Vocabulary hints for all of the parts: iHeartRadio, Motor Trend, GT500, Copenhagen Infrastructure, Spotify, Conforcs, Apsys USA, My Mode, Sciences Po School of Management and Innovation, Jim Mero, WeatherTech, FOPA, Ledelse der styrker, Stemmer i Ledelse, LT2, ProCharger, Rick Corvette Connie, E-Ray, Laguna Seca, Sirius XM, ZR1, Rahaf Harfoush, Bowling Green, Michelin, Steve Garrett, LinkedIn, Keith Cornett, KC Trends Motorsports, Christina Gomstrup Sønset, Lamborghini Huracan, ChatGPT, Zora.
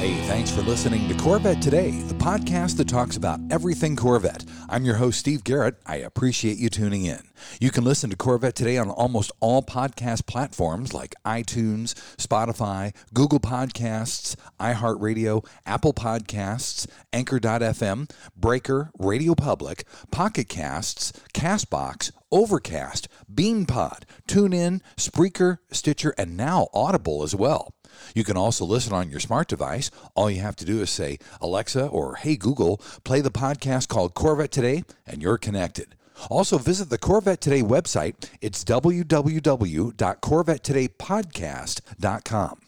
Hey, thanks for listening to Corvette Today, the podcast that talks about everything Corvette. I'm your host, Steve Garrett. I appreciate you tuning in. You can listen to Corvette Today on almost all podcast platforms like iTunes, Spotify, Google Podcasts, iHeartRadio, Apple Podcasts, Anchor.fm, Breaker, Radio Public, Pocket Casts, CastBox, Overcast, BeanPod, TuneIn, Spreaker, Stitcher, and now Audible as well. You can also listen on your smart device. All you have to do is say, Alexa or Hey Google, play the podcast called Corvette Today, and you're connected. Also, visit the Corvette Today website. It's www.corvettetodaypodcast.com.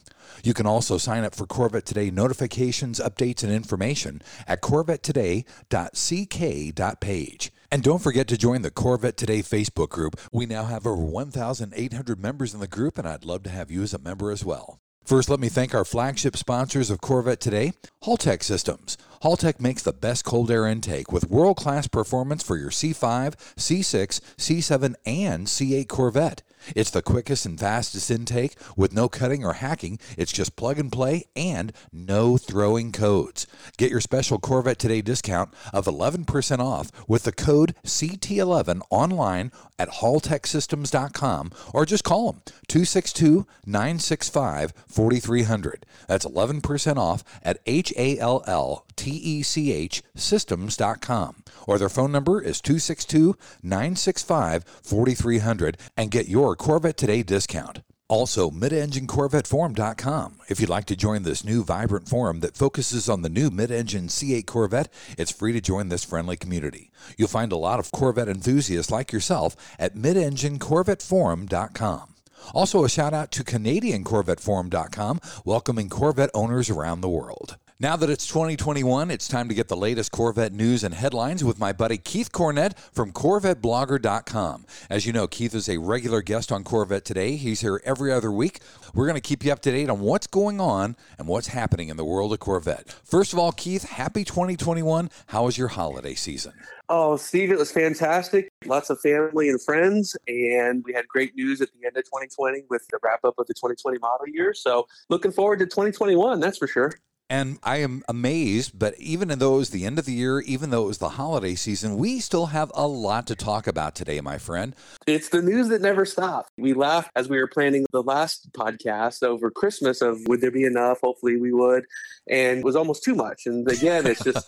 You can also sign up for Corvette Today notifications, updates, and information at corvettetoday.ck.page. And don't forget to join the Corvette Today Facebook group. We now have over 1,800 members in the group, and I'd love to have you as a member as well. First, let me thank our flagship sponsors of Corvette Today, Haltech Systems. Haltech makes the best cold air intake with world-class performance for your C5, C6, C7, and C8 Corvette. It's the quickest and fastest intake with no cutting or hacking. It's just plug and play and no throwing codes. Get your special Corvette Today discount of 11% off with the code CT11 online at haltechsystems.com or just call them 262-965-4300. That's 11% off at HALLTECH systems.com or their phone number is 262-965-4300 and get your Corvette Today discount. Also, midenginecorvetteforum.com. If you'd like to join this new vibrant forum that focuses on the new mid-engine C8 Corvette, it's free to join this friendly community. You'll find a lot of Corvette enthusiasts like yourself at midenginecorvetteforum.com. Also, a shout out to canadiancorvetteforum.com, welcoming Corvette owners around the world. Now that it's 2021, it's time to get the latest Corvette news and headlines with my buddy Keith Cornett from CorvetteBlogger.com. As you know, Keith is a regular guest on Corvette Today. He's here every other week. We're going to keep you up to date on what's going on and what's happening in the world of Corvette. First of all, Keith, happy 2021. How was your holiday season? Oh, Steve, it was fantastic. Lots of family and friends, and we had great news at the end of 2020 with the wrap-up of the 2020 model year. So looking forward to 2021, that's for sure. And I am amazed, but even though it was the end of the year, even though it was the holiday season, we still have a lot to talk about today, my friend. It's the news that never stopped. We laughed as we were planning the last podcast over Christmas of would there be enough? Hopefully we would. And it was almost too much. And again, it's just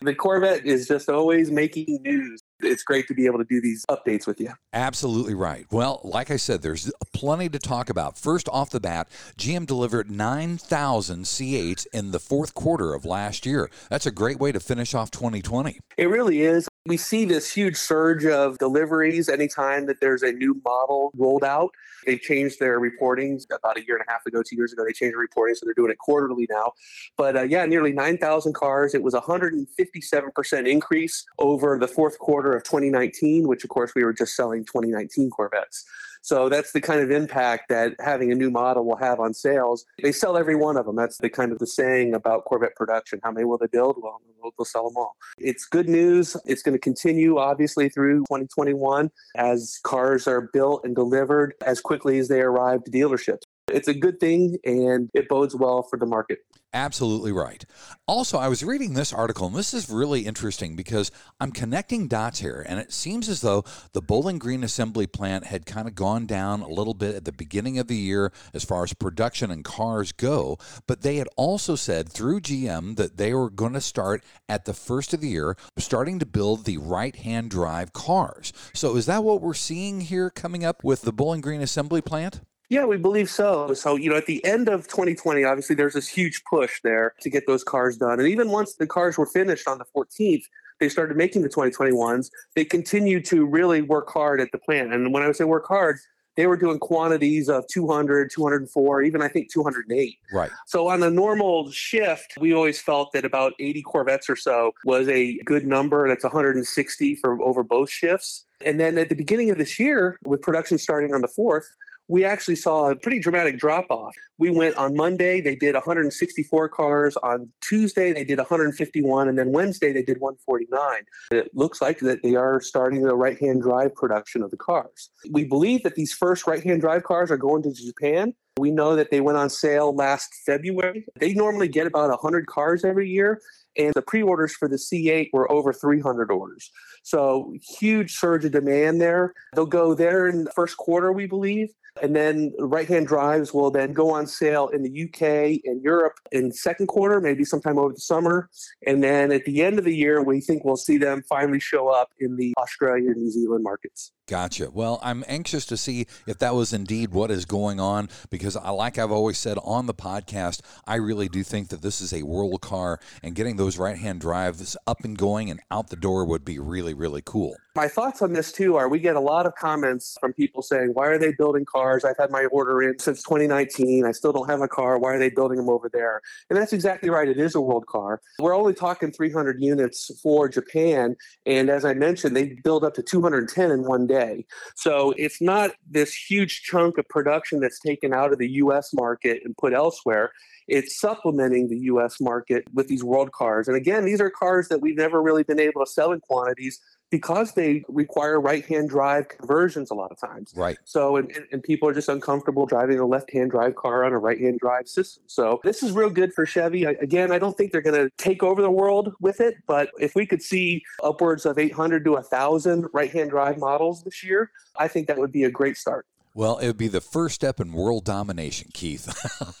the Corvette is just always making news. It's great to be able to do these updates with you. Absolutely right. Well, like I said, there's plenty to talk about. First off the bat, GM delivered 9,000 C8s in the fourth quarter of last year. That's a great way to finish off 2020. It really is. We see this huge surge of deliveries anytime that there's a new model rolled out. They changed their reporting about a year and a half ago, 2 years ago. They changed the reporting, so they're doing it quarterly now. But nearly 9,000 cars. It was a 157% increase over the fourth quarter of 2019, which, of course, we were just selling 2019 Corvettes. So that's the kind of impact that having a new model will have on sales. They sell every one of them. That's the kind of the saying about Corvette production. How many will they build? Well, they'll sell them all. It's good news. It's going to continue, obviously, through 2021 as cars are built and delivered as quickly as they arrive to dealerships. It's a good thing, and it bodes well for the market. Absolutely right. Also, I was reading this article, and this is really interesting because I'm connecting dots here, and it seems as though the Bowling Green assembly plant had kind of gone down a little bit at the beginning of the year as far as production and cars go, but they had also said through GM that they were going to start at the first of the year starting to build the right-hand drive cars. So is that what we're seeing here coming up with the Bowling Green assembly plant? Yeah, we believe so. So, at the end of 2020, obviously, there's this huge push there to get those cars done. And even once the cars were finished on the 14th, they started making the 2021s. They continued to really work hard at the plant. And when I say work hard, they were doing quantities of 200, 204, even I think 208. Right. So on a normal shift, we always felt that about 80 Corvettes or so was a good number. That's 160 for over both shifts. And then at the beginning of this year, with production starting on the 4th, we actually saw a pretty dramatic drop-off. We went on Monday, they did 164 cars. On Tuesday, they did 151. And then Wednesday, they did 149. It looks like that they are starting the right-hand drive production of the cars. We believe that these first right-hand drive cars are going to Japan. We know that they went on sale last February. They normally get about 100 cars every year. And the pre-orders for the C8 were over 300 orders. So huge surge of demand there. They'll go there in the first quarter, we believe. And then right-hand drives will then go on sale in the UK and Europe in second quarter, maybe sometime over the summer. And then at the end of the year, we think we'll see them finally show up in the Australia and New Zealand markets. Gotcha. Well, I'm anxious to see if that was indeed what is going on, because like I've always said on the podcast, I really do think that this is a world car, and getting those right-hand drives up and going and out the door would be really, really cool. My thoughts on this, too, are we get a lot of comments from people saying, why are they building cars? I've had my order in since 2019. I still don't have a car. Why are they building them over there? And that's exactly right. It is a world car. We're only talking 300 units for Japan. And as I mentioned, they build up to 210 in one day. So it's not this huge chunk of production that's taken out of the U.S. market and put elsewhere. It's supplementing the U.S. market with these world cars. And again, these are cars that we've never really been able to sell in quantities because they require right-hand drive conversions a lot of times. Right. So, and people are just uncomfortable driving a left-hand drive car on a right-hand drive system. So this is real good for Chevy. Again, I don't think they're going to take over the world with it, but if we could see upwards of 800 to 1,000 right-hand drive models this year, I think that would be a great start. Well, it would be the first step in world domination, Keith.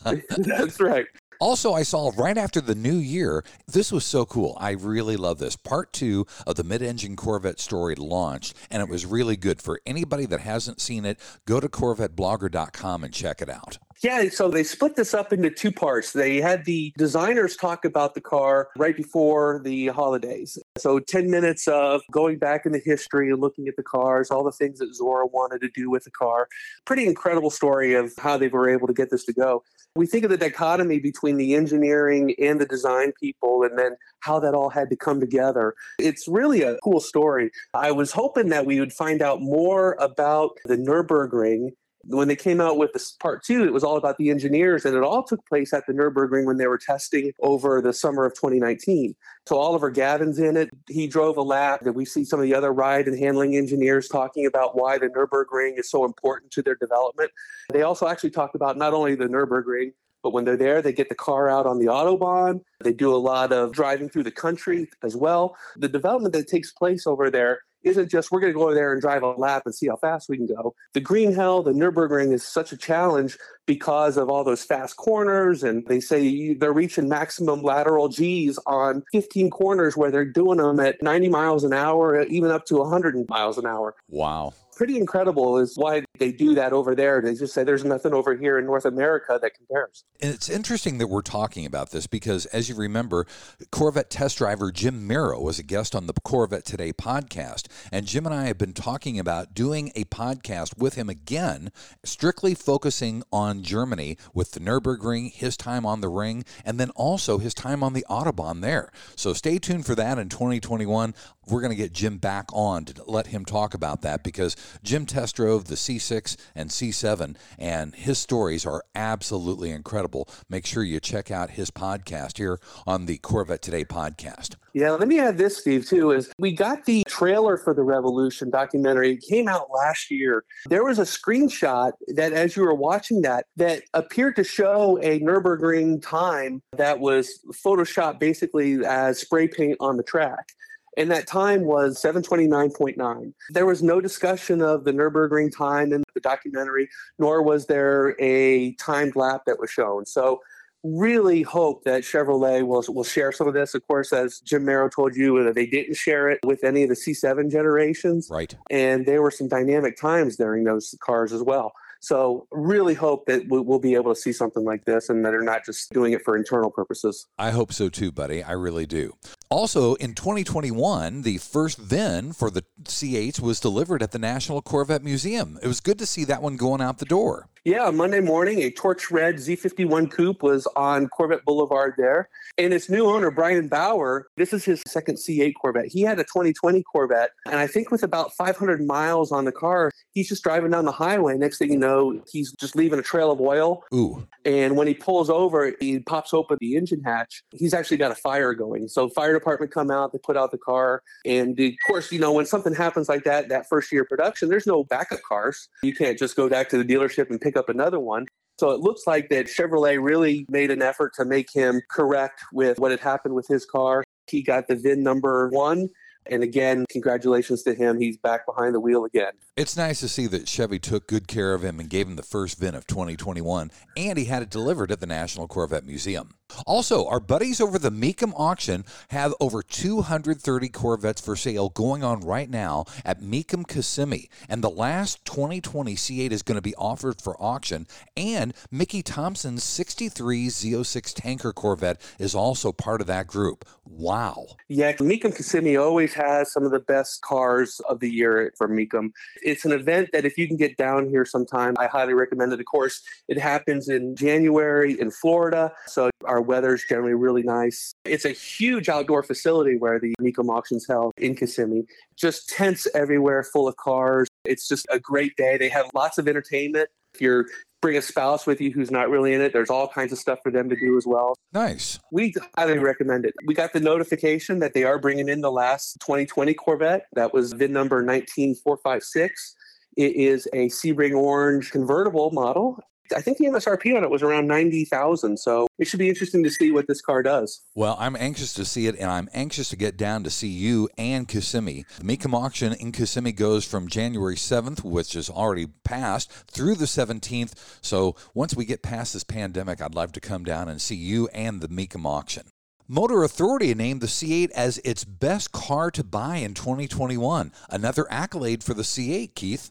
That's right. Also, I saw right after the new year, this was so cool. I really love this. Part 2 of the Mid-Engine Corvette story launched, and it was really good. For anybody that hasn't seen it, go to CorvetteBlogger.com and check it out. Yeah, so they split this up into two parts. They had the designers talk about the car right before the holidays. So 10 minutes of going back into history and looking at the cars, all the things that Zora wanted to do with the car. Pretty incredible story of how they were able to get this to go. We think of the dichotomy between the engineering and the design people, and then how that all had to come together. It's really a cool story. I was hoping that we would find out more about the Nürburgring. When they came out with this part 2, it was all about the engineers, and it all took place at the Nürburgring when they were testing over the summer of 2019. So Oliver Gavin's in it. He drove a lap. That we see some of the other ride and handling engineers talking about why the Nürburgring is so important to their development. They also actually talked about not only the Nürburgring, but when they're there, they get the car out on the Autobahn. They do a lot of driving through the country as well. The development that takes place over there isn't just we're going to go over there and drive a lap and see how fast we can go. The green hell, the Nürburgring is such a challenge because of all those fast corners. And they say they're reaching maximum lateral Gs on 15 corners where they're doing them at 90 miles an hour, even up to 100 miles an hour. Wow. Pretty incredible is why they do that over there. They just say there's nothing over here in North America that compares. And it's interesting that we're talking about this because, as you remember, Corvette test driver Jim Mero was a guest on the Corvette Today podcast. And Jim and I have been talking about doing a podcast with him again, strictly focusing on Germany with the Nürburgring, his time on the ring, and then also his time on the Autobahn there. So stay tuned for that in 2021. We're going to get Jim back on to let him talk about that, because Jim test drove the C6 and C7, and his stories are absolutely incredible. Make sure you check out his podcast here on the Corvette Today podcast. Yeah, let me add this, Steve, too, is we got the trailer for the Revolution documentary. It came out last year. There was a screenshot that, as you were watching that appeared to show a Nürburgring time that was photoshopped basically as spray paint on the track. And that time was 7:29.9. There was no discussion of the Nürburgring time in the documentary, nor was there a timed lap that was shown. So really hope that Chevrolet will share some of this. Of course, as Jim Mero told you, they didn't share it with any of the C7 generations. Right. And there were some dynamic times during those cars as well. So really hope that we'll be able to see something like this and that they're not just doing it for internal purposes. I hope so too, buddy. I really do. Also, in 2021, the first VIN for the C8 was delivered at the National Corvette Museum. It was good to see that one going out the door. Yeah, Monday morning, a torch red Z51 coupe was on Corvette Boulevard there. And its new owner, Brian Bauer, this is his second C8 Corvette. He had a 2020 Corvette, and I think with about 500 miles on the car, he's just driving down the highway. Next thing you know, he's just leaving a trail of oil. Ooh. And when he pulls over, he pops open the engine hatch. He's actually got a fire going. So fire department come out, they put out the car. And of course, you know, when something happens like that, that first year of production, there's no backup cars. You can't just go back to the dealership and pick up another one. So it looks like that Chevrolet really made an effort to make him correct with what had happened with his car. He got the VIN number 1. And again, congratulations to him. He's back behind the wheel again. It's nice to see that Chevy took good care of him and gave him the first VIN of 2021, and he had it delivered at the National Corvette Museum. Also, our buddies over the Mecum auction have over 230 Corvettes for sale going on right now at Mecum Kissimmee. And the last 2020 C8 is going to be offered for auction. And Mickey Thompson's 63 Z06 tanker Corvette is also part of that group. Wow. Yeah, Mecum Kissimmee always has some of the best cars of the year for Mecum. It's an event that if you can get down here sometime, I highly recommend it. Of course, it happens in January in Florida, so our weather's generally really nice. It's a huge outdoor facility where the Mecum auction's held in Kissimmee. Just tents everywhere full of cars. It's just a great day. They have lots of entertainment. If you're bring a spouse with you who's not really in it, there's all kinds of stuff for them to do as well. Nice. We highly recommend it. We got the notification that they are bringing in the last 2020 Corvette. That was VIN number 19456. It is a Sebring orange convertible model. I think the MSRP on it was around $90,000, so it should be interesting to see what this car does. Well, I'm anxious to see it, and I'm anxious to get down to see you and Kissimmee. The Mecum auction in Kissimmee goes from January 7th, which is already passed, through the 17th. So once we get past this pandemic, I'd love to come down and see you and the Mecum auction. Motor Authority named the C8 as its best car to buy in 2021. Another accolade for the C8, Keith.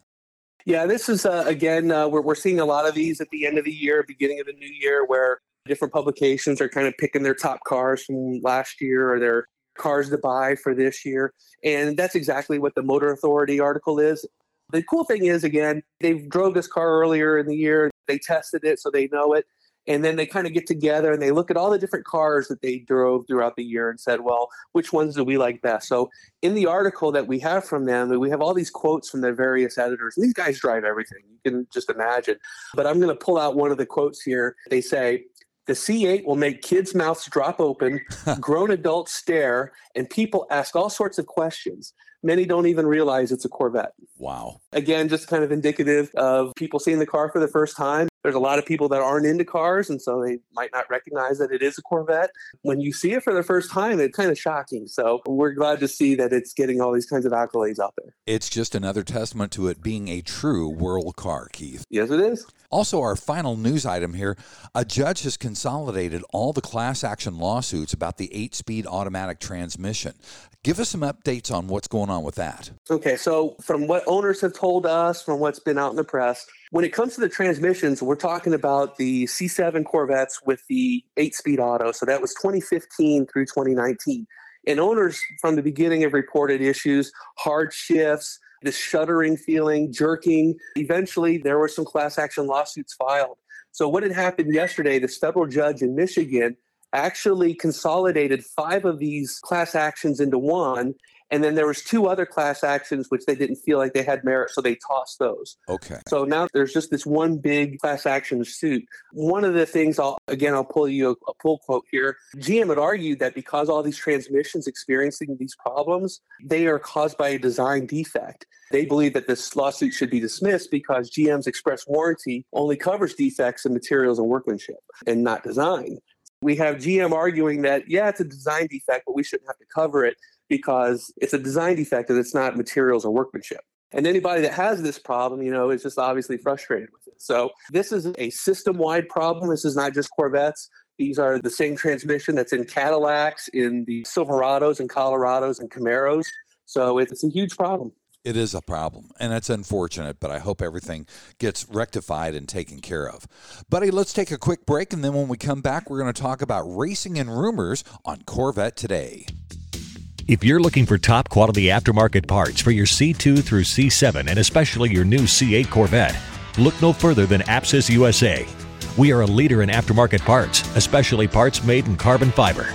Yeah, this is, we're seeing a lot of these at the end of the year, beginning of the new year, where different publications are kind of picking their top cars from last year or their cars to buy for this year. And that's exactly what the Motor Authority article is. The cool thing is, again, they drove this car earlier in the year. They tested it, so they know it. And then they kind of get together and they look at all the different cars that they drove throughout the year and said, well, which ones do we like best? So in the article that we have from them, we have all these quotes from their various editors. These guys drive everything. You can just imagine. But I'm going to pull out one of the quotes here. They say, the C8 will make kids' mouths drop open, grown adults stare, and people ask all sorts of questions. Many don't even realize it's a Corvette. Wow. Again, just kind of indicative of people seeing the car for the first time. There's a lot of people that aren't into cars, and so they might not recognize that it is a Corvette. When you see it for the first time, it's kind of shocking. So we're glad to see that it's getting all these kinds of accolades out there. It's just another testament to it being a true world car, Keith. Yes, it is. Also, our final news item here, a judge has consolidated all the class action lawsuits about the 8-speed automatic transmission. Give us some updates on what's going on with that. Okay, so from what owners have told us, from what's been out in the press, when it comes to the transmissions, we're talking about the C7 Corvettes with the 8-speed auto. So that was 2015 through 2019. And owners from the beginning have reported issues, hard shifts, this shuddering feeling, jerking. Eventually, there were some class action lawsuits filed. So what had happened yesterday, this federal judge in Michigan actually consolidated 5 of these class actions into one. And then there was 2 other class actions, which they didn't feel like they had merit, so they tossed those. Okay. So now there's just this one big class action suit. One of the things, I'll pull you a pull quote here. GM had argued that because all these transmissions experiencing these problems, they are caused by a design defect. They believe that this lawsuit should be dismissed because GM's express warranty only covers defects in materials and workmanship and not design. We have GM arguing that, yeah, it's a design defect, but we shouldn't have to cover it, because it's a design defect and it's not materials or workmanship. And anybody that has this problem, you know, is just obviously frustrated with it. So this is a system-wide problem. This is not just Corvettes. These are the same transmission that's in Cadillacs, in the Silverados and Colorados and Camaros. So it's a huge problem. It is a problem, and it's unfortunate, but I hope everything gets rectified and taken care of. Buddy, let's take a quick break, and then when we come back, we're going to talk about racing and rumors on Corvette Today. If you're looking for top quality aftermarket parts for your C2 through C7 and especially your new C8 Corvette, look no further than Apsys USA. We are a leader in aftermarket parts, especially parts made in carbon fiber.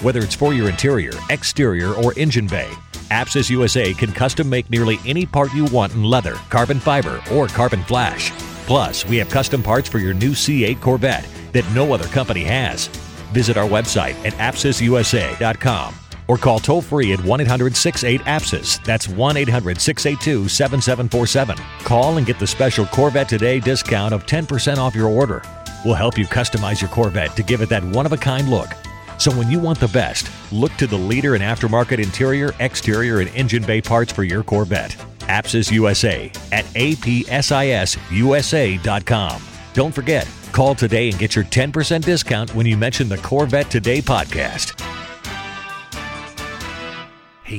Whether it's for your interior, exterior, or engine bay, Apsys USA can custom make nearly any part you want in leather, carbon fiber, or carbon flash. Plus, we have custom parts for your new C8 Corvette that no other company has. Visit our website at ApsysUSA.com or call toll-free at 1-800-68-APSYS. That's 1-800-682-7747. Call and get the special Corvette Today discount of 10% off your order. We'll help you customize your Corvette to give it that one-of-a-kind look. So when you want the best, look to the leader in aftermarket interior, exterior, and engine bay parts for your Corvette. Apsys USA at APSISUSA.com. Don't forget, call today and get your 10% discount when you mention the Corvette Today podcast. Hey,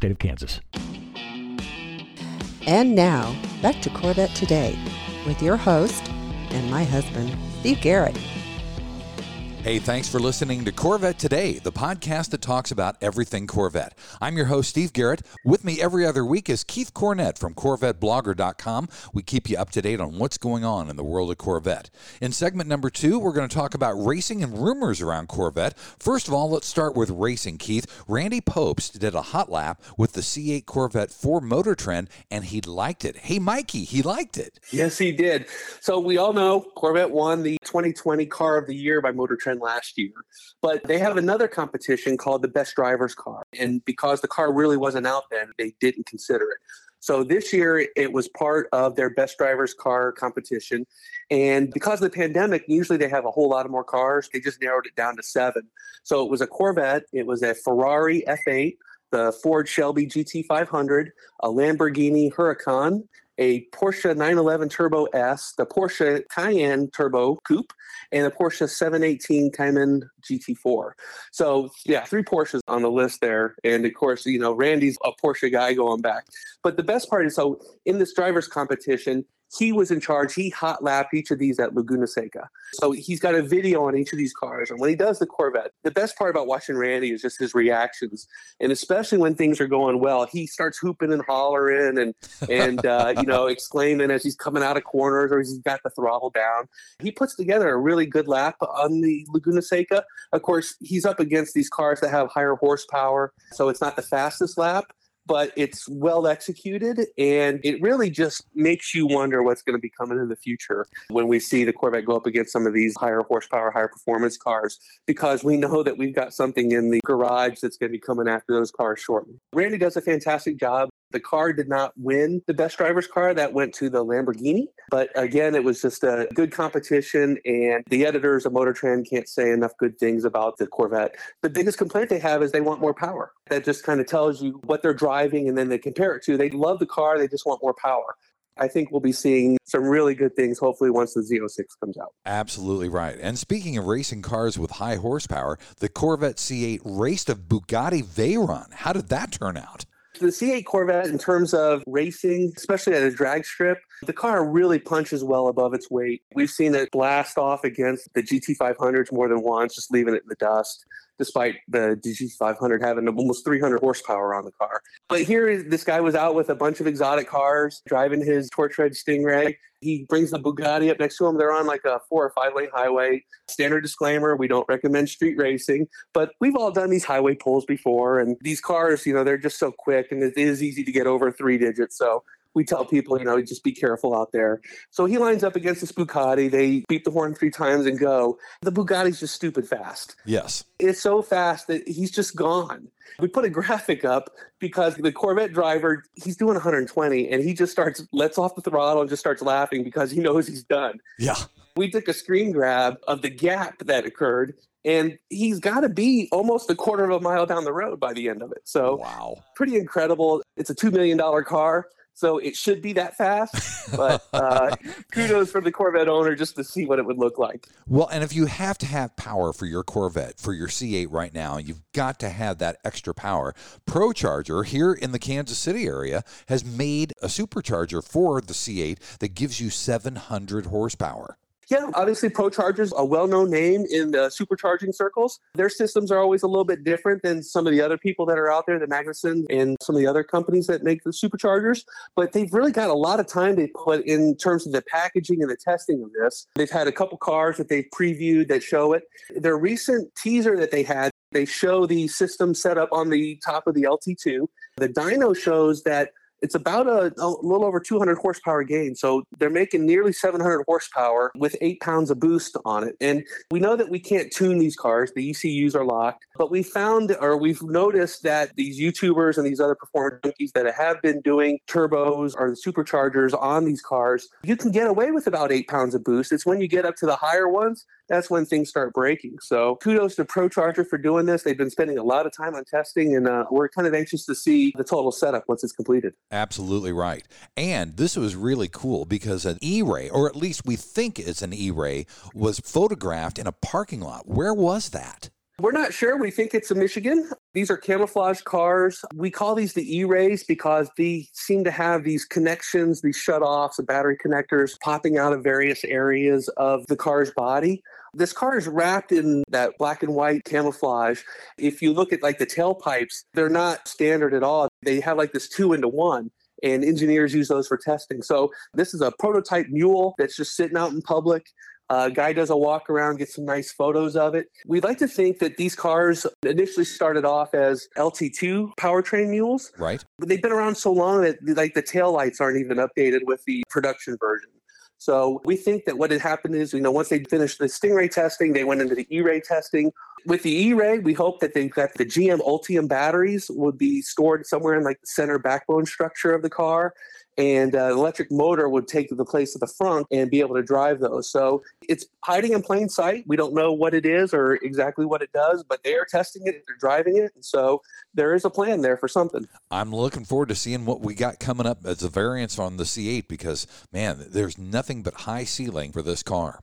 state of Kansas. And now, back to Corvette Today with your host and my husband, Steve Garrett. Hey, thanks for listening to Corvette Today, the podcast that talks about everything Corvette. I'm your host, Steve Garrett. With me every other week is Keith Cornett from CorvetteBlogger.com. We keep you up to date on what's going on in the world of Corvette. In segment number 2, we're going to talk about racing and rumors around Corvette. First of all, let's start with racing, Keith. Randy Popes did a hot lap with the C8 Corvette for Motor Trend, and he liked it. Hey, Mikey, he liked it. Yes, he did. So we all know Corvette won the 2020 Car of the Year by Motor Trend last year, but they have another competition called the Best Driver's Car, and because the car really wasn't out then, they didn't consider it. So this year it was part of their Best Driver's Car competition, and because of the pandemic, usually they have a whole lot of more cars. They just narrowed it down to 7. So it was a Corvette, it was a Ferrari F8, the Ford Shelby GT500, a Lamborghini Huracan, a Porsche 911 Turbo S, the Porsche Cayenne Turbo Coupe, and the Porsche 718 Cayman GT4. So, yeah, 3 Porsches on the list there. And, of course, you know, Randy's a Porsche guy going back. But the best part is, so in this driver's competition, he was in charge. He hot-lapped each of these at Laguna Seca. So he's got a video on each of these cars. And when he does the Corvette, the best part about watching Randy is just his reactions. And especially when things are going well, he starts hooping and hollering and you know, exclaiming as he's coming out of corners or he's got the throttle down. He puts together a really good lap on the Laguna Seca. Of course, he's up against these cars that have higher horsepower, so it's not the fastest lap, but it's well executed, and it really just makes you wonder what's going to be coming in the future when we see the Corvette go up against some of these higher horsepower, higher performance cars, because we know that we've got something in the garage that's going to be coming after those cars shortly. Randy does a fantastic job. The car did not win the Best Driver's Car. That went to the Lamborghini. But again, it was just a good competition, and the editors of Motor Trend can't say enough good things about the Corvette. The biggest complaint they have is they want more power. That just kind of tells you what they're driving, and then they compare it to. They love the car. They just want more power. I think we'll be seeing some really good things, hopefully, once the Z06 comes out. Absolutely right. And speaking of racing cars with high horsepower, the Corvette C8 raced a Bugatti Veyron. How did that turn out? The C8 Corvette, in terms of racing, especially at a drag strip, The car really punches well above its weight. We've seen it blast off against the GT500s more than once, just leaving it in the dust, despite the GT500 having almost 300 horsepower on the car. But here, this guy was out with a bunch of exotic cars, driving his Torch Red Stingray. He brings the Bugatti up next to him. They're on like a 4 or 5 lane highway. Standard disclaimer, we don't recommend street racing, but we've all done these highway pulls before. And these cars, you know, they're just so quick, and it is easy to get over 3 digits. So we tell people, you know, just be careful out there. So he lines up against this Bugatti. They beep the horn 3 times and go. The Bugatti's just stupid fast. Yes. It's so fast that he's just gone. We put a graphic up because the Corvette driver, he's doing 120, and he just lets off the throttle and just starts laughing because he knows he's done. Yeah. We took a screen grab of the gap that occurred, and he's got to be almost a quarter of a mile down the road by the end of it. So wow, pretty incredible. It's a $2 million car. So it should be that fast, but kudos for the Corvette owner just to see what it would look like. Well, and if you have to have power for your Corvette, for your C8 right now, you've got to have that extra power. ProCharger here in the Kansas City area has made a supercharger for the C8 that gives you 700 horsepower. Yeah, obviously ProCharger's a well-known name in the supercharging circles. Their systems are always a little bit different than some of the other people that are out there, the Magnuson and some of the other companies that make the superchargers. But they've really got a lot of time they put in terms of the packaging and the testing of this. They've had a couple cars that they've previewed that show it. Their recent teaser that they had, they show the system set up on the top of the LT2. The dyno shows that it's about a little over 200 horsepower gain. So they're making nearly 700 horsepower with 8 pounds of boost on it. And we know that we can't tune these cars. The ECUs are locked. But we found, or we've noticed, that these YouTubers and these other performance junkies that have been doing turbos or the superchargers on these cars, you can get away with about 8 pounds of boost. It's when you get up to the higher ones, that's when things start breaking. So kudos to ProCharger for doing this. They've been spending a lot of time on testing, and we're kind of anxious to see the total setup once it's completed. Absolutely right. And this was really cool because an E-Ray, or at least we think it's an E-Ray, was photographed in a parking lot. Where was that? We're not sure. We think it's in Michigan. These are camouflage cars. We call these the E-Rays because they seem to have these connections, these shutoffs, the battery connectors popping out of various areas of the car's body. This car is wrapped in that black and white camouflage. If you look at like the tailpipes, they're not standard at all. They have like this 2 into 1, and engineers use those for testing. So this is a prototype mule that's just sitting out in public. Guy does a walk around, gets some nice photos of it. We'd like to think that these cars initially started off as LT2 powertrain mules. Right. But they've been around so long that like the taillights aren't even updated with the production version. So we think that what had happened is, you know, once they finished the Stingray testing, they went into the E-Ray testing. With the E-Ray, we hope that they got the GM Ultium batteries would be stored somewhere in like the center backbone structure of the car, and an electric motor would take the place of the front and be able to drive those. So it's hiding in plain sight. We don't know what it is or exactly what it does, but they are testing it. They're driving it. And so there is a plan there for something. I'm looking forward to seeing what we got coming up as a variance on the C8 because, man, there's nothing but high ceiling for this car.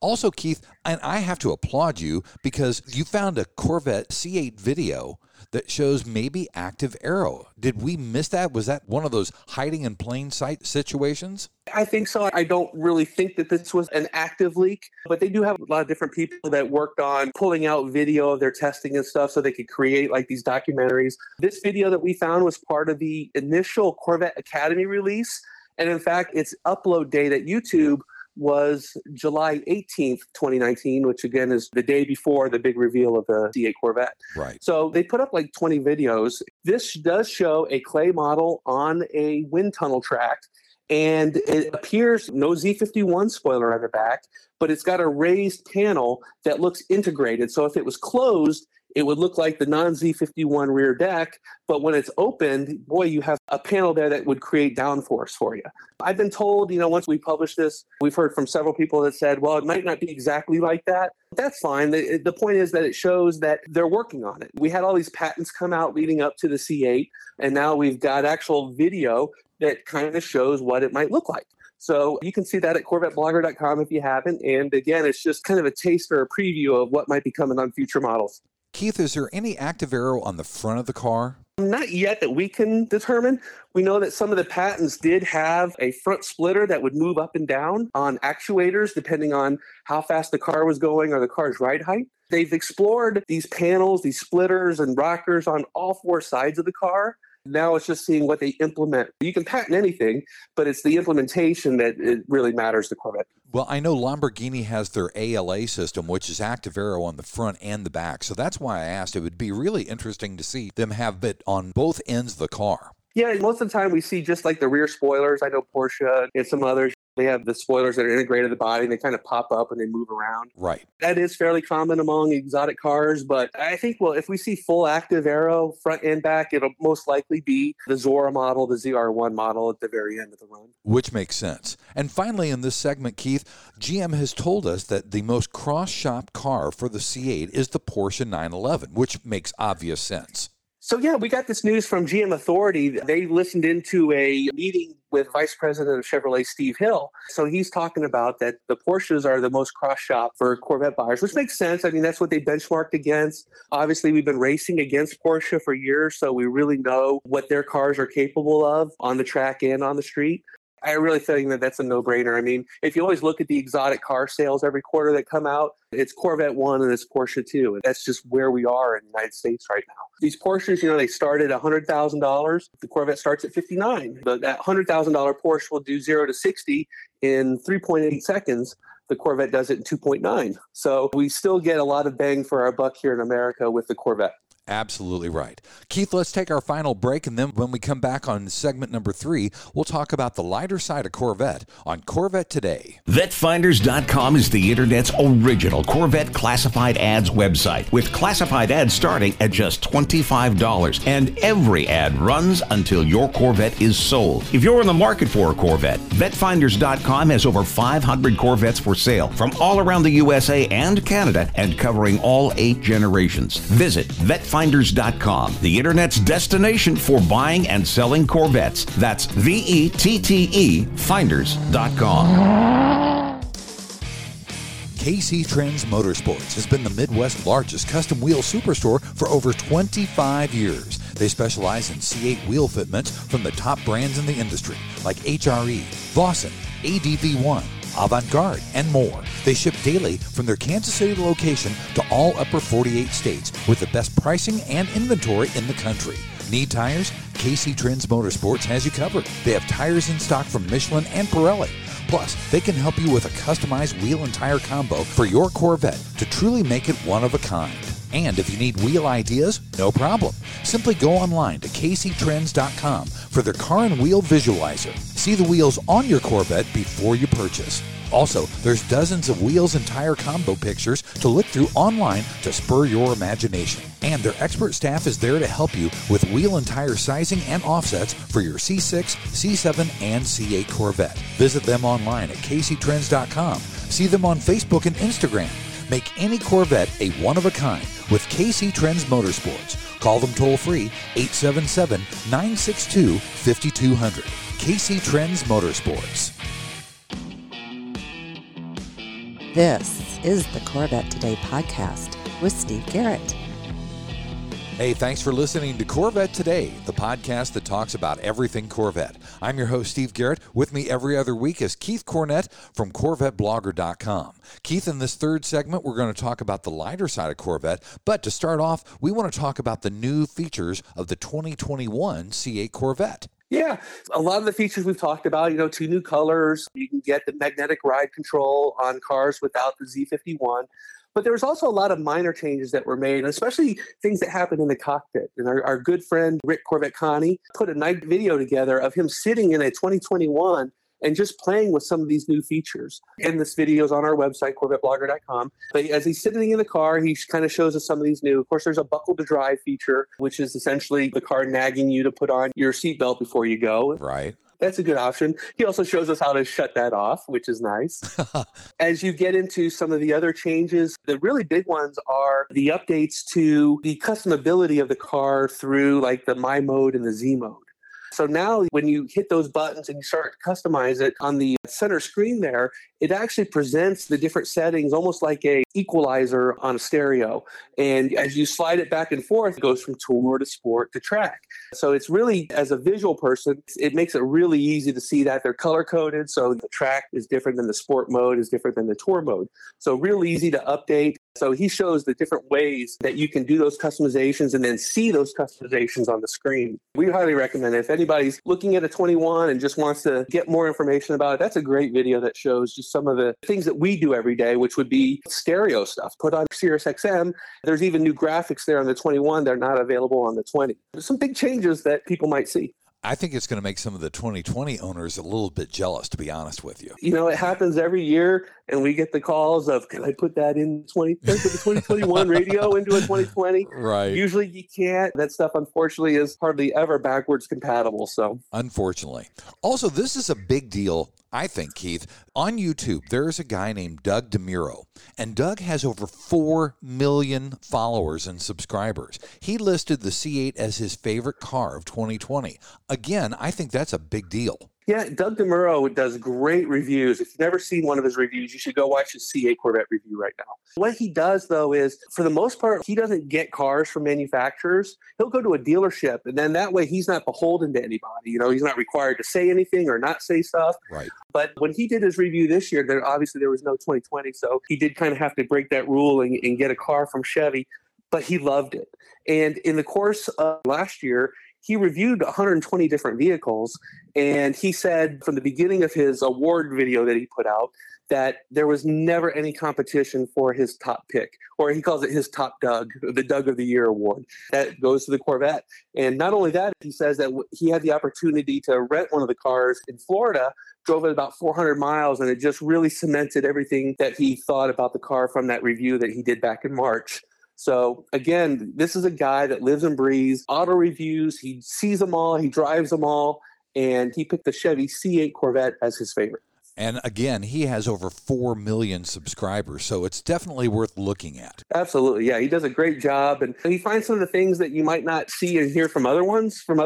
Also, Keith, and I have to applaud you because you found a Corvette C8 video that shows maybe active aero. Did we miss that? Was that one of those hiding in plain sight situations? I think so. I don't really think that this was an active leak, but they do have a lot of different people that worked on pulling out video of their testing and stuff so they could create like these documentaries. This video that we found was part of the initial Corvette Academy release. And in fact, its upload date at YouTube was July 18th, 2019, which again is the day before the big reveal of the C8 Corvette. Right. So they put up like 20 videos. This does show a clay model on a wind tunnel track, and it appears no Z51 spoiler on the back, but it's got a raised panel that looks integrated. So if it was closed, it would look like the non-Z51 rear deck, but when it's opened, boy, you have a panel there that would create downforce for you. I've been told, you know, once we publish this, we've heard from several people that said, well, it might not be exactly like that. That's fine. The point is that it shows that they're working on it. We had all these patents come out leading up to the C8, and now we've got actual video that kind of shows what it might look like. So you can see that at CorvetteBlogger.com if you haven't. And again, it's just kind of a taste or a preview of what might be coming on future models. Keith, is there any active aero on the front of the car? Not yet that we can determine. We know that some of the patents did have a front splitter that would move up and down on actuators depending on how fast the car was going or the car's ride height. They've explored these panels, these splitters and rockers on all four sides of the car. Now it's just seeing what they implement. You can patent anything, but it's the implementation that it really matters to Corvette. Well, I know Lamborghini has their ALA system, which is active aero on the front and the back. So that's why I asked. It would be really interesting to see them have it on both ends of the car. Yeah, most of the time we see just like the rear spoilers. I know Porsche and some others, they have the spoilers that are integrated in the body and they kind of pop up and they move around. Right. That is fairly common among exotic cars, but I think, well, if we see full active aero front and back, it'll most likely be the Zora model, the ZR1 model at the very end of the run. Which makes sense. And finally in this segment, Keith, GM has told us that the most cross-shopped car for the C8 is the Porsche 911, which makes obvious sense. So yeah, we got this news from GM Authority. They listened into a meeting with Vice President of Chevrolet, Steve Hill. So he's talking about that the Porsches are the most cross-shop for Corvette buyers, which makes sense. I mean, that's what they benchmarked against. Obviously, we've been racing against Porsche for years, so we really know what their cars are capable of on the track and on the street. I really think that that's a no-brainer. I mean, if you always look at the exotic car sales every quarter that come out, it's Corvette 1 and it's Porsche 2. And that's just where we are in the United States right now. These Porsches, you know, they start at $100,000. The Corvette starts at $59,000. But that $100,000 Porsche will do 0 to 60 in 3.8 seconds. The Corvette does it in 2.9. So we still get a lot of bang for our buck here in America with the Corvette. Absolutely right. Keith, let's take our final break, and then when we come back on segment number 3, we'll talk about the lighter side of Corvette on Corvette Today. VetFinders.com is the Internet's original Corvette classified ads website, with classified ads starting at just $25, and every ad runs until your Corvette is sold. If you're in the market for a Corvette, VetFinders.com has over 500 Corvettes for sale from all around the USA and Canada, and covering all 8 generations. Visit VetFinders.com, the Internet's destination for buying and selling Corvettes. That's VETTE, Finders.com. KC Trends Motorsports has been the Midwest's largest custom wheel superstore for over 25 years. They specialize in C8 wheel fitments from the top brands in the industry, like HRE, Vossen, ADV1, Avant-Garde, and more. They ship daily from their Kansas City location to all upper 48 states with the best pricing and inventory in the country. Need tires? KC Trends Motorsports has you covered. They have tires in stock from Michelin and Pirelli. Plus, they can help you with a customized wheel and tire combo for your Corvette to truly make it one of a kind. And if you need wheel ideas, no problem. Simply go online to kctrends.com for their car and wheel visualizer. See the wheels on your Corvette before you purchase. Also, there's dozens of wheels and tire combo pictures to look through online to spur your imagination. And their expert staff is there to help you with wheel and tire sizing and offsets for your C6, C7, and C8 Corvette. Visit them online at kctrends.com. See them on Facebook and Instagram. Make any Corvette a one-of-a-kind with KC Trends Motorsports. Call them toll-free, 877-962-5200. KC Trends Motorsports. This is the Corvette Today podcast with Steve Garrett. Hey, thanks for listening to Corvette Today, the podcast that talks about everything Corvette. I'm your host, Steve Garrett. With me every other week is Keith Cornett from CorvetteBlogger.com. Keith, in this third segment, we're going to talk about the lighter side of Corvette. But to start off, we want to talk about the new features of the 2021 C8 Corvette. Yeah, a lot of the features we've talked about, you know, 2 new colors. You can get the magnetic ride control on cars without the Z51. But there was also a lot of minor changes that were made, especially things that happened in the cockpit. And our good friend, Rick Corvette Connie, put a nice video together of him sitting in a 2021 and just playing with some of these new features. And this video is on our website, CorvetteBlogger.com. But as he's sitting in the car, he kind of shows us some of these new. Of course, there's a buckle to drive feature, which is essentially the car nagging you to put on your seatbelt before you go. Right. That's a good option. He also shows us how to shut that off, which is nice. As you get into some of the other changes, the really big ones are the updates to the customability of the car through like the My Mode and the Z Mode. So now when you hit those buttons and you start to customize it on the center screen there, it actually presents the different settings almost like an equalizer on a stereo. And as you slide it back and forth, it goes from tour to sport to track. So it's really, as a visual person, it makes it really easy to see that they're color-coded. So the track is different than the sport mode, is different than the tour mode. So real easy to update. So he shows the different ways that you can do those customizations and then see those customizations on the screen. We highly recommend it. If anybody's looking at a 21 and just wants to get more information about it, that's a great video that shows just some of the things that we do every day, which would be stereo stuff. Put on Sirius XM. There's even new graphics there on the 21. They're not available on the 20. There's some big changes that people might see. I think it's going to make some of the 2020 owners a little bit jealous, to be honest with you. You know, it happens every year, and we get the calls of, can I put that in 2021 radio into a 2020? Right. Usually you can't. That stuff, unfortunately, is hardly ever backwards compatible. So, unfortunately. Also, this is a big deal, I think, Keith. On YouTube, there's a guy named Doug DeMuro, and Doug has over 4 million followers and subscribers. He listed the C8 as his favorite car of 2020. Again, I think that's a big deal. Yeah, Doug DeMuro does great reviews. If you've never seen one of his reviews, you should go watch his C8 Corvette review right now. What he does, though, is for the most part, he doesn't get cars from manufacturers. He'll go to a dealership, and then that way he's not beholden to anybody. You know, he's not required to say anything or not say stuff. Right. But when he did his review this year, there was no 2020, so he did kind of have to break that rule and get a car from Chevy, but he loved it. And in the course of last year, he reviewed 120 different vehicles, and he said from the beginning of his award video that he put out that there was never any competition for his top pick, or he calls it his top Doug, the Doug of the Year award. That goes to the Corvette. And not only that, he says that he had the opportunity to rent one of the cars in Florida, drove it about 400 miles, and it just really cemented everything that he thought about the car from that review that he did back in March. So again, this is a guy that lives and breathes auto reviews. He sees them all, he drives them all, and he picked the Chevy C8 Corvette as his favorite. And again, he has over 4 million subscribers, so it's definitely worth looking at. Absolutely, yeah. He does a great job, and he finds some of the things that you might not see and hear from other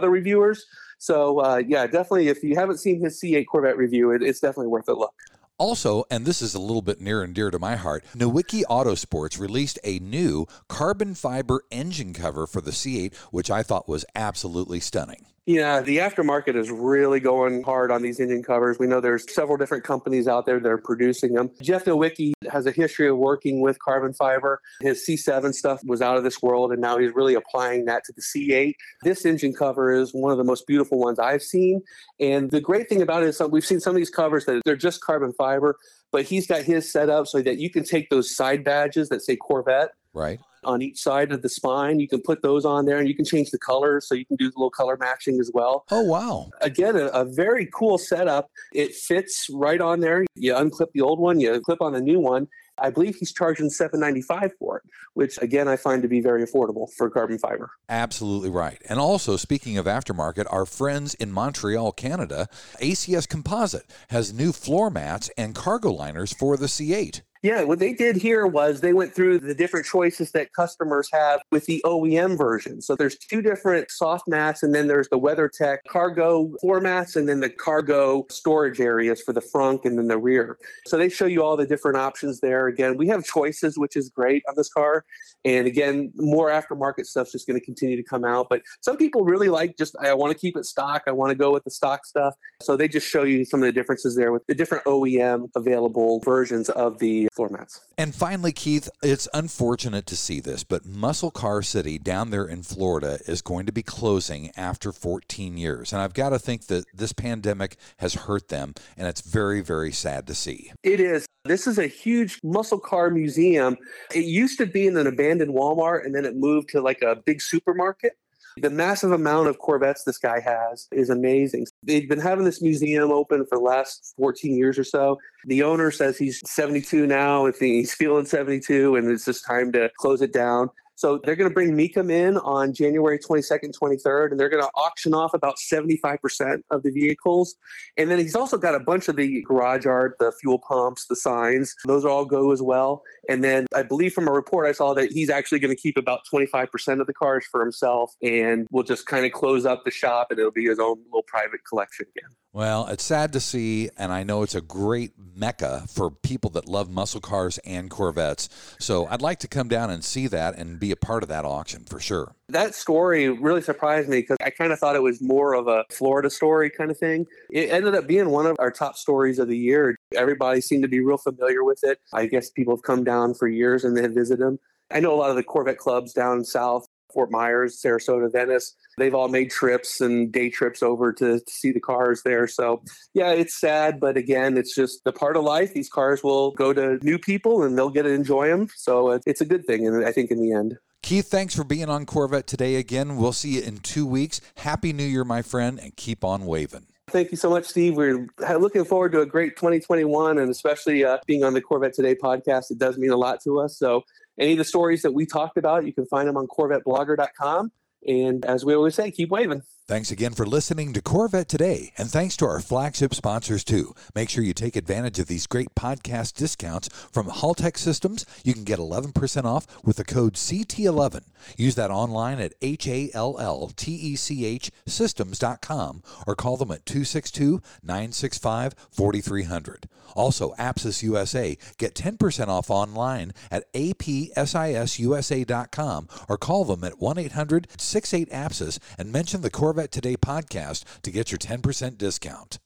reviewers. So yeah, definitely, if you haven't seen his C8 Corvette review, it's definitely worth a look. Also, and this is a little bit near and dear to my heart, Nowicki Autosports released a new carbon fiber engine cover for the C8, which I thought was absolutely stunning. Yeah, the aftermarket is really going hard on these engine covers. We know there's several different companies out there that are producing them. Jeff Nowicki has a history of working with carbon fiber. His C7 stuff was out of this world, and now he's really applying that to the C8. This engine cover is one of the most beautiful ones I've seen. And the great thing about it is that we've seen some of these covers that they're just carbon fiber, but he's got his set up so that you can take those side badges that say Corvette. Right. On each side of the spine, you can put those on there, and you can change the colors, so you can do a little color matching as well. Oh, wow. Again, a very cool setup. It fits right on there. You unclip the old one, you clip on the new one. I believe he's charging $795 for it, which, again, I find to be very affordable for carbon fiber. Absolutely right. And also, speaking of aftermarket, our friends in Montreal, Canada, ACS Composite has new floor mats and cargo liners for the C8. Yeah, what they did here was they went through the different choices that customers have with the OEM version. So there's two different soft mats, and then there's the WeatherTech cargo floor mats, and then the cargo storage areas for the front and then the rear. So they show you all the different options there. Again, we have choices, which is great on this car. And again, more aftermarket stuff's just going to continue to come out. But some people really like I want to keep it stock. I want to go with the stock stuff. So they just show you some of the differences there with the different OEM available versions of the formats. And finally, Keith, it's unfortunate to see this, but Muscle Car City down there in Florida is going to be closing after 14 years. And I've got to think that this pandemic has hurt them, and it's very, very sad to see. It is. This is a huge muscle car museum. It used to be in an abandoned Walmart, and then it moved to like a big supermarket. The massive amount of Corvettes this guy has is amazing. They've been having this museum open for the last 14 years or so. The owner says he's 72 now. He's feeling 72, and it's just time to close it down. So they're going to bring Mecum in on January 22nd, 23rd, and they're going to auction off about 75% of the vehicles. And then he's also got a bunch of the garage art, the fuel pumps, the signs. Those all go as well. And then I believe from a report I saw that he's actually going to keep about 25% of the cars for himself and will just kind of close up the shop, and it'll be his own little private collection again. Well, it's sad to see, and I know it's a great mecca for people that love muscle cars and Corvettes. So I'd like to come down and see that and be a part of that auction for sure. That story really surprised me because I kind of thought it was more of a Florida story kind of thing. It ended up being one of our top stories of the year. Everybody seemed to be real familiar with it. I guess people have come down for years and they visit them. I know a lot of the Corvette clubs down south, Fort Myers, Sarasota, Venice, they've all made trips and day trips over to see the cars there. So yeah, it's sad, but again, it's just the part of life. These cars will go to new people and they'll get to enjoy them. So it's a good thing, and I think in the end. Keith, thanks for being on Corvette Today again. We'll see you in 2 weeks. Happy New Year, my friend, and keep on waving. Thank you so much, Steve. We're looking forward to a great 2021, and especially being on the Corvette Today podcast. It does mean a lot to us. So any of the stories that we talked about, you can find them on CorvetteBlogger.com. And as we always say, keep waving. Thanks again for listening to Corvette Today. And thanks to our flagship sponsors, too. Make sure you take advantage of these great podcast discounts from Haltech Systems. You can get 11% off with the code CT11. Use that online at HALLTECH systems.com or call them at 262-965-4300. Also, Apsis USA. Get 10% off online at APSISUSA.com or call them at 1-800-68-APSIS and mention the Corvette Today podcast to get your 10% discount.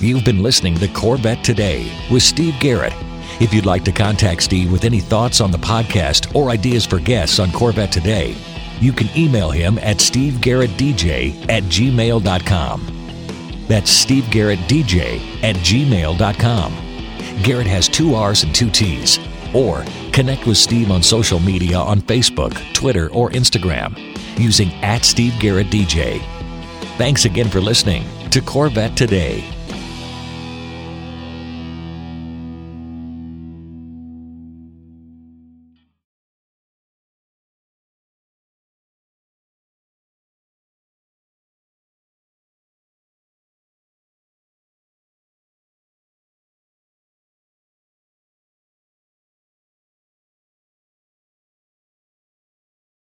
You've been listening to Corvette Today with Steve Garrett. If you'd like to contact Steve with any thoughts on the podcast or ideas for guests on Corvette Today, you can email him at stevegarrettdj@gmail.com. That's stevegarrettdj@gmail.com. Garrett has 2 R's and 2 T's. Or connect with Steve on social media on Facebook, Twitter, or Instagram using @SteveGarrettDJ. Thanks again for listening to Corvette Today.